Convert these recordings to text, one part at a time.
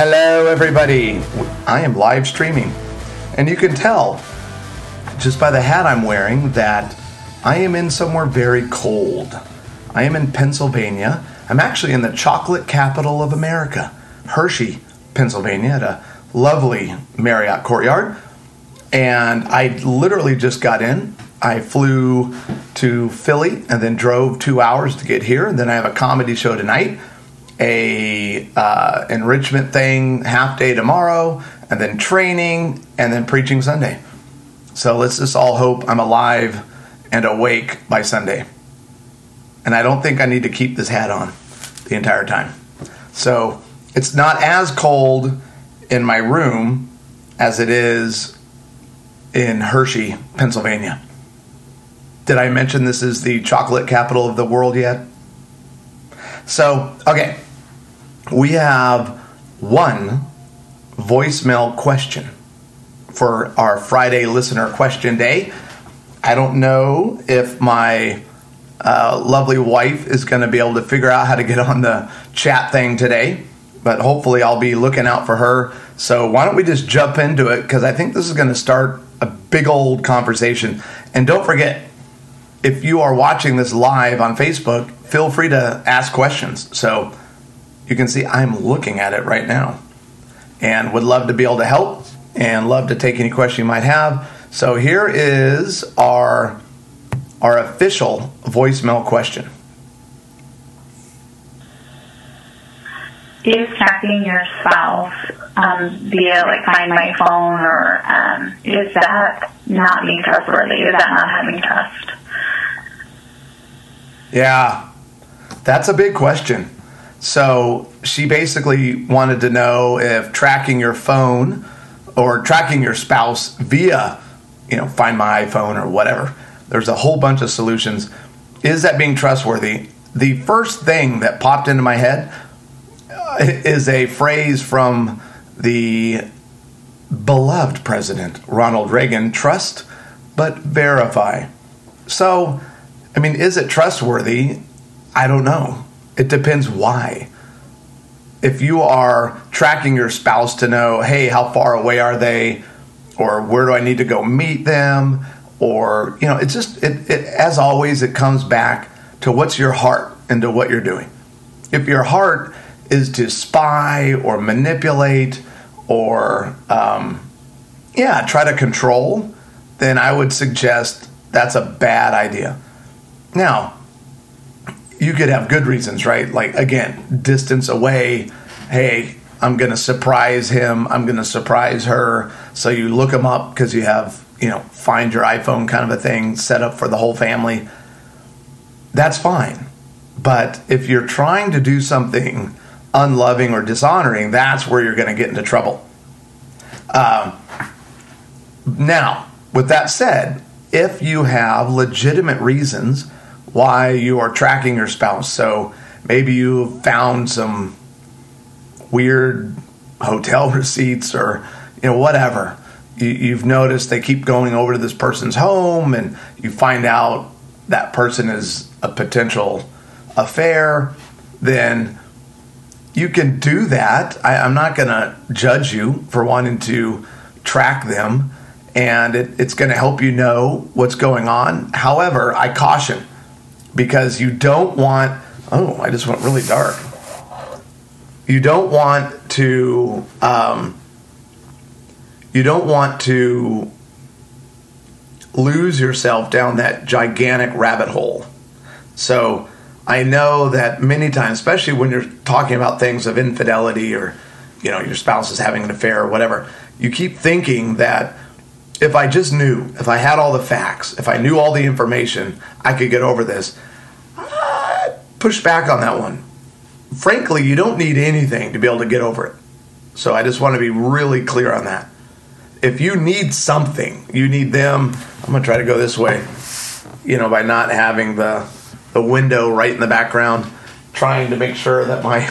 Hello, everybody. I am live streaming, and you can tell just by the hat I'm wearing that I am in somewhere very cold. I am in Pennsylvania. I'm actually in the chocolate capital of America, Hershey, Pennsylvania, at a lovely Marriott Courtyard. And I literally just got in. I flew to Philly and then drove 2 hours to get here. And then I have a comedy show tonight, an enrichment thing, half day tomorrow, and then training, and then preaching Sunday. So let's just all hope I'm alive and awake by Sunday. And I don't think I need to keep this hat on the entire time. So it's not as cold in my room as it is in Hershey, Pennsylvania. Did I mention this is the chocolate capital of the world yet? So, okay, we have one voicemail question for our Friday listener question day. I don't know if my lovely wife is going to be able to figure out how to get on the chat thing today, but hopefully I'll be looking out for her. So why don't we just jump into it, because I think this is going to start a big old conversation. And don't forget, if you are watching this live on Facebook, feel free to ask questions. So you can see I'm looking at it right now and would love to be able to help and love to take any question you might have. So here is our official voicemail question. Is tracking your spouse via like Find My Phone, or is that not being trustworthy? Is that not having trust? Yeah, that's a big question. So she basically wanted to know if tracking your phone or tracking your spouse via, Find My Phone or whatever. There's a whole bunch of solutions. Is that being trustworthy? The first thing that popped into my head is a phrase from the beloved president, Ronald Reagan: trust, but verify. So, is it trustworthy? I don't know. It depends why. If you are tracking your spouse to know, hey, how far away are they? Or where do I need to go meet them? Or, it's just, it as always, it comes back to what's your heart and to what you're doing. If your heart is to spy or manipulate or, try to control, then I would suggest that's a bad idea. Now, you could have good reasons, right? Like, again, distance away. Hey, I'm going to surprise him. I'm going to surprise her. So you look them up because you have, Find Your iPhone kind of a thing set up for the whole family. That's fine. But if you're trying to do something unloving or dishonoring, that's where you're going to get into trouble. Now, with that said, if you have legitimate reasons why you are tracking your spouse, so maybe you found some weird hotel receipts or whatever. You've noticed they keep going over to this person's home, and you find out that person is a potential affair, then you can do that. I'm not going to judge you for wanting to track them, and it's going to help you know what's going on. However, I caution, because you don't want... Oh, I just went really dark. You don't want to... You don't want to lose yourself down that gigantic rabbit hole. So I know that many times, especially when you're talking about things of infidelity or, your spouse is having an affair or whatever, you keep thinking that if I just knew, if I had all the facts, if I knew all the information, I could get over this. Push back on that one. Frankly, you don't need anything to be able to get over it. So I just want to be really clear on that. If you need something, you need them. I'm going to try to go this way, by not having the window right in the background, trying to make sure that my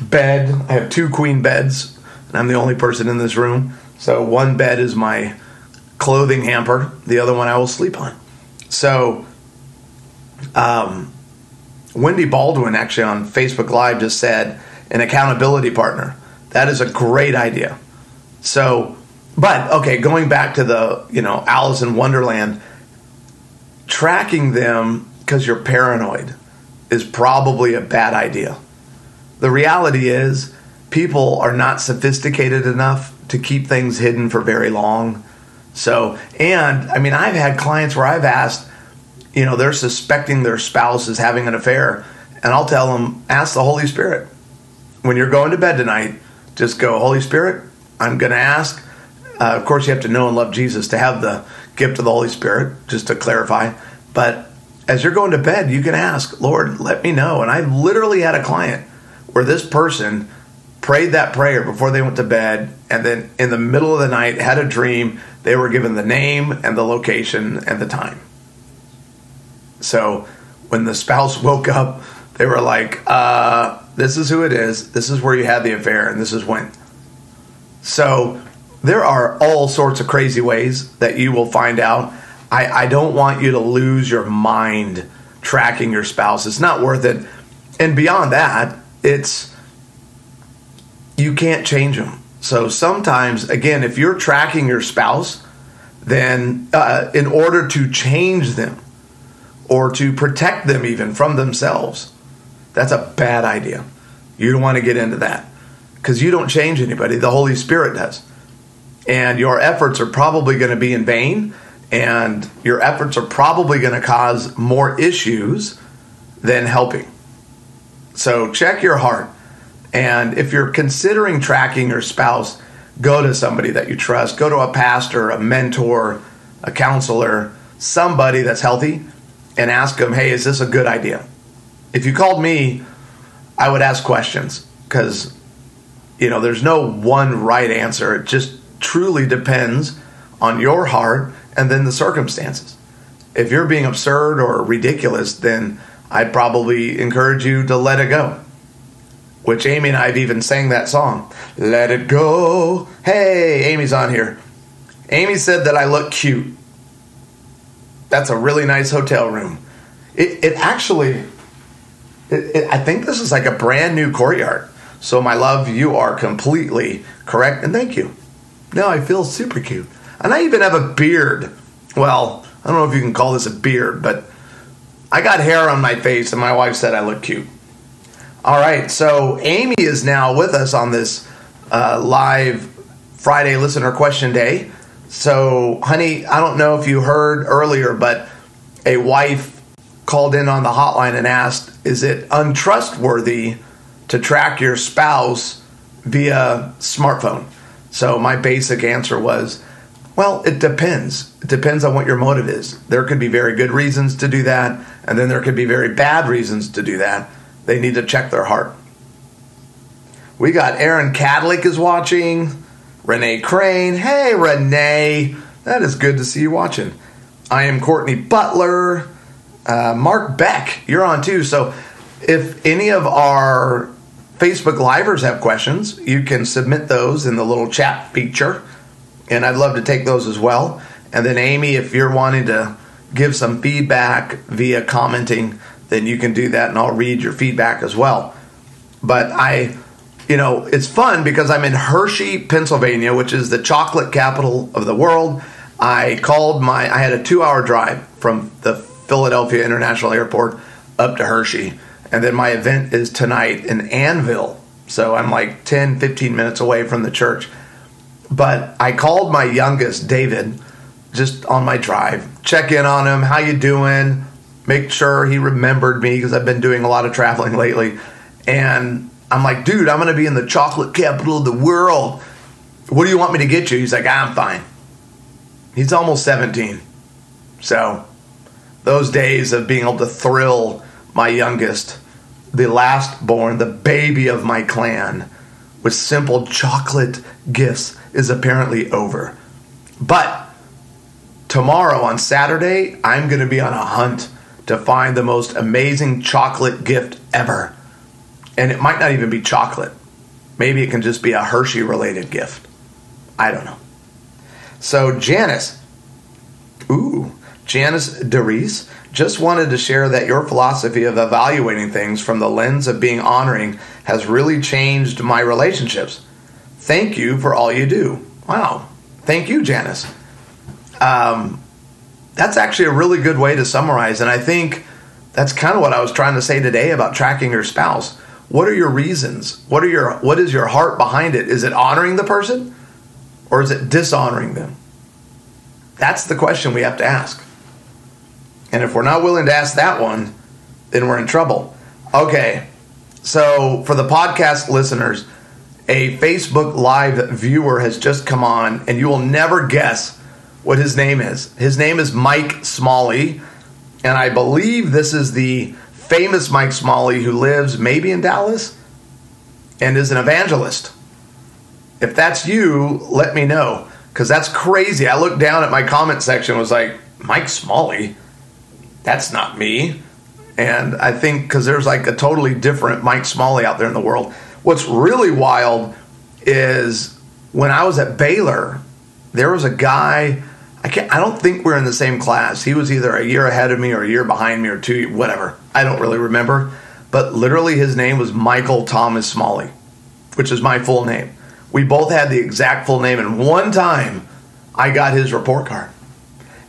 bed, I have two queen beds, and I'm the only person in this room. So one bed is my clothing hamper. The other one I will sleep on. So Wendy Baldwin, actually on Facebook Live, just said an accountability partner. That is a great idea. So, but, okay, going back to the, you know, Alice in Wonderland, tracking them because you're paranoid is probably a bad idea. The reality is people are not sophisticated enough to keep things hidden for very long. So, and, I mean, I've had clients where I've asked, you know, they're suspecting their spouse is having an affair, and I'll tell them, ask the Holy Spirit. When you're going to bed tonight, just go, Holy Spirit, I'm going to ask. Of course, you have to know and love Jesus to have the gift of the Holy Spirit, just to clarify. But as you're going to bed, you can ask, Lord, let me know. And I literally had a client where this person prayed that prayer before they went to bed, and then in the middle of the night had a dream. They were given the name and the location and the time. So when the spouse woke up, they were like, this is who it is. This is where you had the affair, and this is when. So there are all sorts of crazy ways that you will find out. I don't want you to lose your mind tracking your spouse. It's not worth it. And beyond that, it's you can't change them. So sometimes, again, if you're tracking your spouse, then in order to change them or to protect them even from themselves, that's a bad idea. You don't want to get into that because you don't change anybody. The Holy Spirit does. And your efforts are probably going to be in vain, and your efforts are probably going to cause more issues than helping. So check your heart. And if you're considering tracking your spouse, go to somebody that you trust. Go to a pastor, a mentor, a counselor, somebody that's healthy, and ask them, hey, is this a good idea? If you called me, I would ask questions because, you know, there's no one right answer. It just truly depends on your heart and then the circumstances. If you're being absurd or ridiculous, then I'd probably encourage you to let it go, which Amy and I have even sang that song, Let It Go. Hey, Amy's on here. Amy said that I look cute. That's a really nice hotel room. It actually, I think this is like a brand new Courtyard. So my love, you are completely correct, and thank you. Now I feel super cute. And I even have a beard. Well, I don't know if you can call this a beard, but I got hair on my face, and my wife said I look cute. All right, so Amy is now with us on this live Friday Listener Question Day. So, honey, I don't know if you heard earlier, but a wife called in on the hotline and asked, is it untrustworthy to track your spouse via smartphone? So my basic answer was, well, it depends. It depends on what your motive is. There could be very good reasons to do that, and then there could be very bad reasons to do that. They need to check their heart. We got Aaron Cadlick is watching. Renee Crane. Hey, Renee. That is good to see you watching. I am Courtney Butler. Mark Beck, you're on too. So if any of our Facebook Livers have questions, you can submit those in the little chat feature. And I'd love to take those as well. And then Amy, if you're wanting to give some feedback via commenting, then you can do that, and I'll read your feedback as well. But it's fun because I'm in Hershey, Pennsylvania, which is the chocolate capital of the world. I had a 2-hour drive from the Philadelphia International Airport up to Hershey, and then my event is tonight in Annville, so I'm like 10, 15 minutes away from the church. But I called my youngest, David, just on my drive, check in on him, how you doing? Make sure he remembered me because I've been doing a lot of traveling lately. And I'm like, dude, I'm going to be in the chocolate capital of the world. What do you want me to get you? He's like, I'm fine. He's almost 17. So those days of being able to thrill my youngest, the last born, the baby of my clan, with simple chocolate gifts is apparently over. But tomorrow on Saturday, I'm going to be on a hunt to find the most amazing chocolate gift ever. And it might not even be chocolate. Maybe it can just be a Hershey-related gift. I don't know. So Janice DeReese, just wanted to share that your philosophy of evaluating things from the lens of being honoring has really changed my relationships. Thank you for all you do. Wow. Thank you, Janice. That's actually a really good way to summarize. And I think that's kind of what I was trying to say today about tracking your spouse. What are your reasons? What is your heart behind it? Is it honoring the person or is it dishonoring them? That's the question we have to ask. And if we're not willing to ask that one, then we're in trouble. Okay, so for the podcast listeners, a Facebook Live viewer has just come on, and you will never guess what his name is. His name is Mike Smalley, and I believe this is the famous Mike Smalley who lives maybe in Dallas and is an evangelist. If that's you, let me know, because that's crazy. I looked down at my comment section and was like, Mike Smalley? That's not me. And I think because there's like a totally different Mike Smalley out there in the world. What's really wild is when I was at Baylor, there was a guy, I don't think we're in the same class. He was either a year ahead of me or a year behind me or 2 years, whatever. I don't really remember. But literally his name was Michael Thomas Smalley, which is my full name. We both had the exact full name. And one time I got his report card.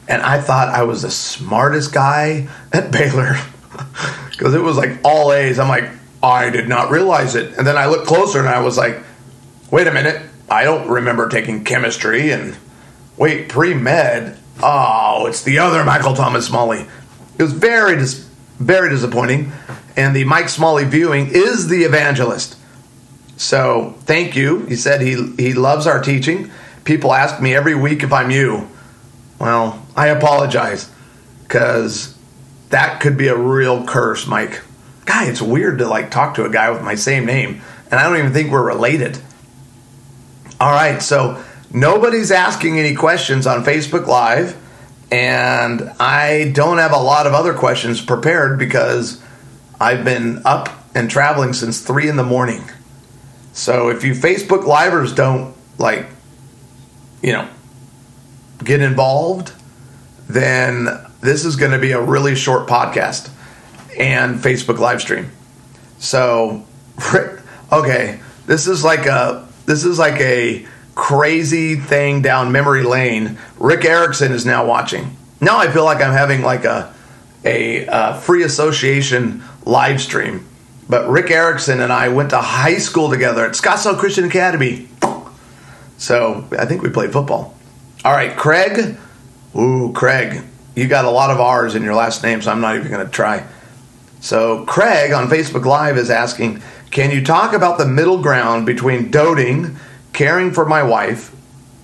And I thought I was the smartest guy at Baylor because it was like all A's. I'm like, I did not realize it. And then I looked closer and I was like, wait a minute. I don't remember taking chemistry and wait, pre-med. Oh, it's the other Michael Thomas Smalley. It was very disappointing. And the Mike Smalley viewing is the evangelist. So thank you. He said he loves our teaching. People ask me every week if I'm you. Well, I apologize because that could be a real curse, Mike. Guy, it's weird to like talk to a guy with my same name, and I don't even think we're related. All right, so nobody's asking any questions on Facebook Live, and I don't have a lot of other questions prepared because I've been up and traveling since 3 in the morning. So if you Facebook Livers don't like, you know, get involved, then this is going to be a really short podcast and Facebook live stream. So, okay, this is like a crazy thing down memory lane. Rick Erickson is now watching. Now I feel like I'm having like a free association live stream. But Rick Erickson and I went to high school together at Scottsdale Christian Academy. So I think we played football. All right, Craig. Ooh, Craig, you got a lot of R's in your last name, so I'm not even going to try. So Craig on Facebook Live is asking, can you talk about the middle ground between doting, caring for my wife,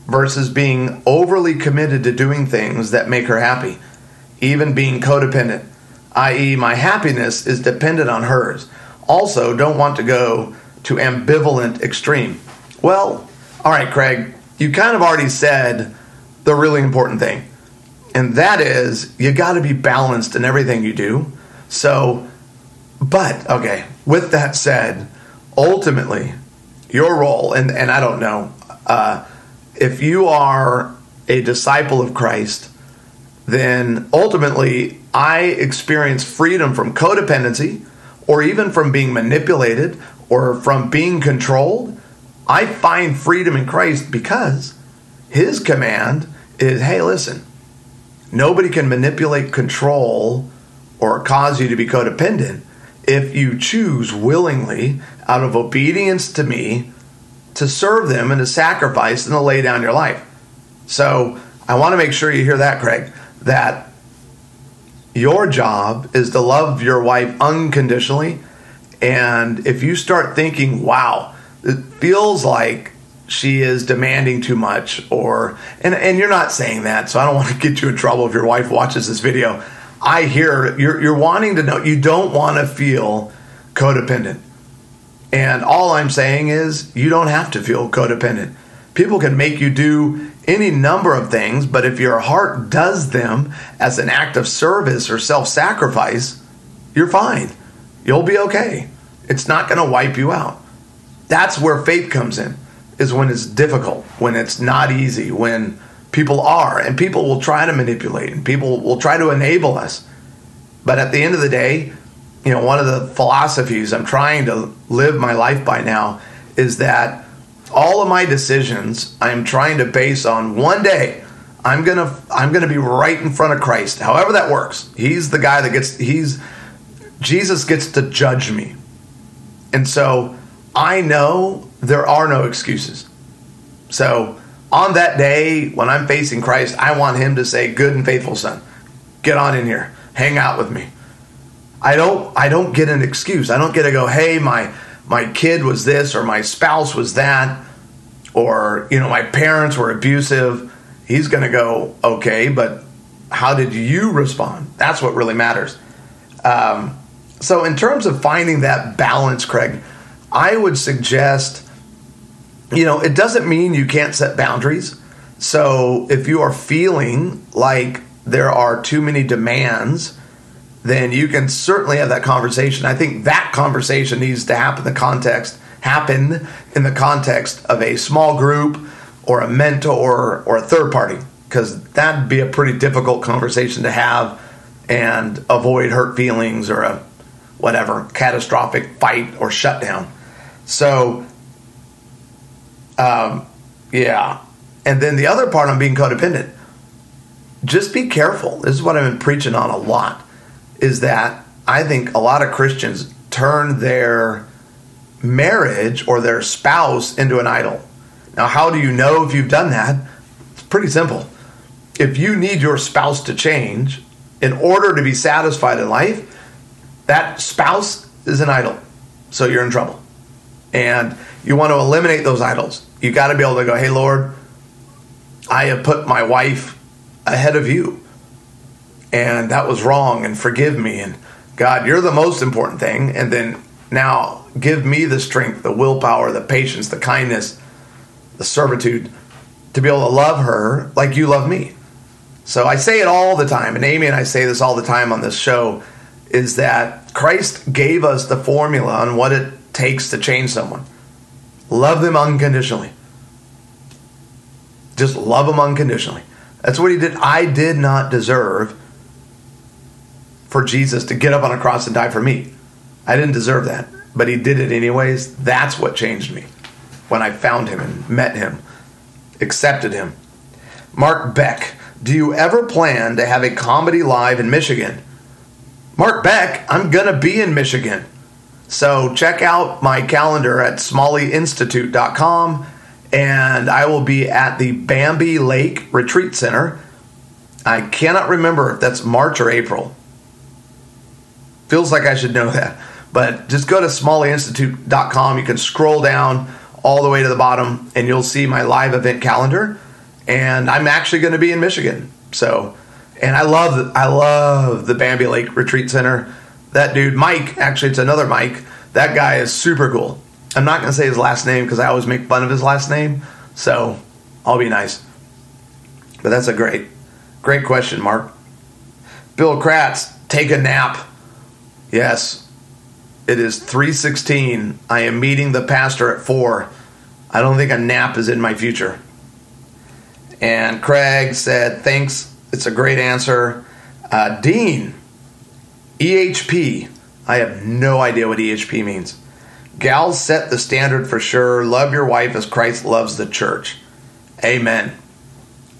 versus being overly committed to doing things that make her happy, even being codependent, i.e. my happiness is dependent on hers. Also, don't want to go to ambivalent extreme. Well, all right, Craig, you kind of already said the really important thing, and that is you got to be balanced in everything you do. So, but, okay, with that said, ultimately, your role, and I don't know, if you are a disciple of Christ, then ultimately I experience freedom from codependency or even from being manipulated or from being controlled. I find freedom in Christ because his command is, hey, listen, nobody can manipulate, control, or cause you to be codependent if you choose willingly, out of obedience to me, to serve them and to sacrifice and to lay down your life. So I want to make sure you hear that, Craig, that your job is to love your wife unconditionally. And if you start thinking, wow, it feels like she is demanding too much, or and you're not saying that, so I don't want to get you in trouble if your wife watches this video. I hear you're wanting to know, you don't want to feel codependent. And all I'm saying is you don't have to feel codependent. People can make you do any number of things, but if your heart does them as an act of service or self-sacrifice, you're fine. You'll be okay. It's not going to wipe you out. That's where faith comes in, is when it's difficult, when it's not easy, when people are, and people will try to manipulate, and people will try to enable us. But at the end of the day, you know, one of the philosophies I'm trying to live my life by now is that all of my decisions I'm trying to base on one day I'm gonna be right in front of Christ. However that works, he's the guy that gets Jesus gets to judge me, and so I know there are no excuses. So on that day when I'm facing Christ, I want him to say, "Good and faithful son, get on in here, hang out with me." I don't get an excuse. I don't get to go, "Hey, my kid was this, or my spouse was that, or my parents were abusive." He's going to go, "Okay, but how did you respond?" That's what really matters. So in terms of finding that balance, Craig, I would suggest, it doesn't mean you can't set boundaries. So if you are feeling like there are too many demands, then you can certainly have that conversation. I think that conversation needs to happen in the context of a small group or a mentor or a third party, because that'd be a pretty difficult conversation to have and avoid hurt feelings or a whatever catastrophic fight or shutdown. So, yeah. And then the other part on being codependent, just be careful. This is what I've been preaching on a lot, is that I think a lot of Christians turn their marriage or their spouse into an idol. Now, how do you know if you've done that? It's pretty simple. If you need your spouse to change in order to be satisfied in life, that spouse is an idol. So you're in trouble. And you want to eliminate those idols. You got to be able to go, "Hey, Lord, I have put my wife ahead of you. And that was wrong, and forgive me. And God, you're the most important thing. And then now give me the strength, the willpower, the patience, the kindness, the servitude to be able to love her like you love me." So I say it all the time, and Amy and I say this all the time on this show, is that Christ gave us the formula on what it takes to change someone. Love them unconditionally. Just love them unconditionally. That's what he did. I did not deserve for Jesus to get up on a cross and die for me. I didn't deserve that, but he did it anyways. That's what changed me. When I found him and met him, accepted him. Mark Beck, do you ever plan to have a comedy live in Michigan? Mark Beck, I'm going to be in Michigan. So check out my calendar at SmalleyInstitute.com, and I will be at the Bambi Lake Retreat Center. I cannot remember if that's March or April. Feels like I should know that. But just go to SmalleyInstitute.com. You can scroll down all the way to the bottom, and you'll see my live event calendar. And I'm actually going to be in Michigan. So, and I love the Bambi Lake Retreat Center. That dude, Mike, actually it's another Mike. That guy is super cool. I'm not going to say his last name because I always make fun of his last name. So I'll be nice. But that's a great question, Mark. Bill Kratz, take a nap. Yes. It is 3:16. I am meeting the pastor at 4. I don't think a nap is in my future. And Craig said, thanks. It's a great answer. Dean, EHP. I have no idea what EHP means. Gals set the standard for sure. Love your wife as Christ loves the church. Amen.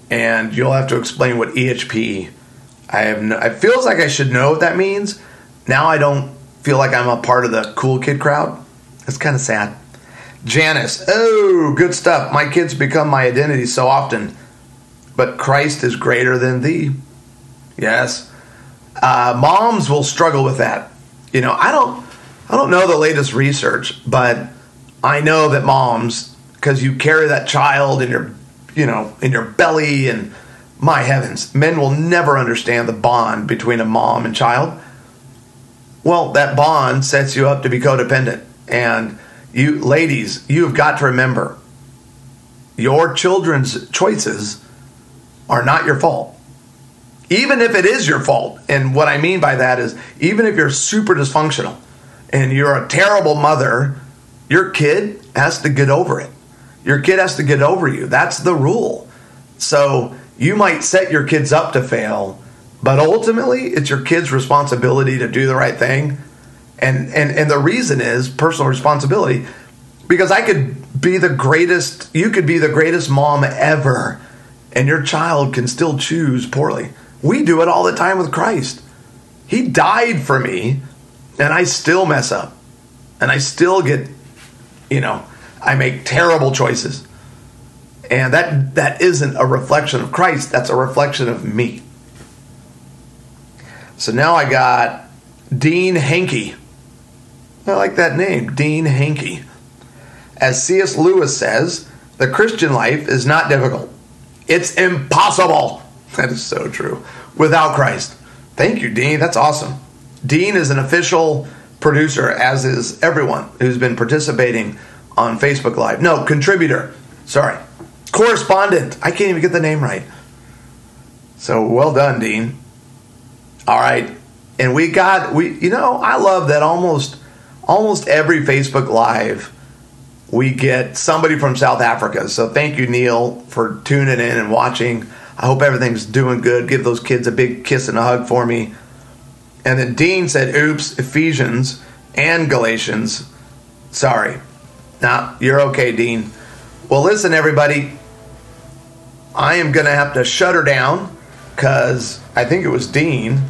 And you'll have to explain what EHP. It feels like I should know what that means. Now I don't feel like I'm a part of the cool kid crowd. That's kind of sad. Janice, oh, good stuff. My kids become my identity so often, but Christ is greater than thee. Yes. Moms will struggle with that. I don't know the latest research, but I know that moms, because you carry that child in your, in your belly, and my heavens, men will never understand the bond between a mom and child. Well, that bond sets you up to be codependent. And you ladies, you've got to remember, your children's choices are not your fault. Even if it is your fault. And what I mean by that is, even if you're super dysfunctional and you're a terrible mother, your kid has to get over it. Your kid has to get over you. That's the rule. So you might set your kids up to fail, but ultimately, it's your kid's responsibility to do the right thing. And the reason is personal responsibility. Because I could be the greatest, you could be the greatest mom ever, and your child can still choose poorly. We do it all the time with Christ. He died for me, and I still mess up. And I still get, I make terrible choices. And that isn't a reflection of Christ. That's a reflection of me. So now I got Dean Henke. I like that name, Dean Henke. As C.S. Lewis says, the Christian life is not difficult. It's impossible. That is so true. Without Christ. Thank you, Dean. That's awesome. Dean is an official producer, as is everyone who's been participating on Facebook Live. No, contributor. Sorry. Correspondent. I can't even get the name right. So well done, Dean. All right. And I love that almost every Facebook Live we get somebody from South Africa. So thank you, Neil, for tuning in and watching. I hope everything's doing good. Give those kids a big kiss and a hug for me. And then Dean said, oops, Ephesians and Galatians. Sorry. Nah, you're okay, Dean. Well, listen, everybody. I am going to have to shut her down because I think it was Dean.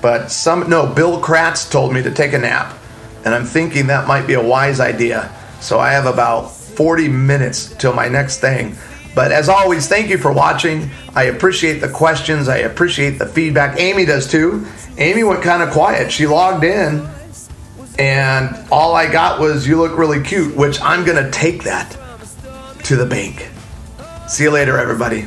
But Bill Kratz told me to take a nap. And I'm thinking that might be a wise idea. So I have about 40 minutes till my next thing. But as always, thank you for watching. I appreciate the questions. I appreciate the feedback. Amy does too. Amy went kind of quiet. She logged in, and all I got was, you look really cute, which I'm going to take that to the bank. See you later, everybody.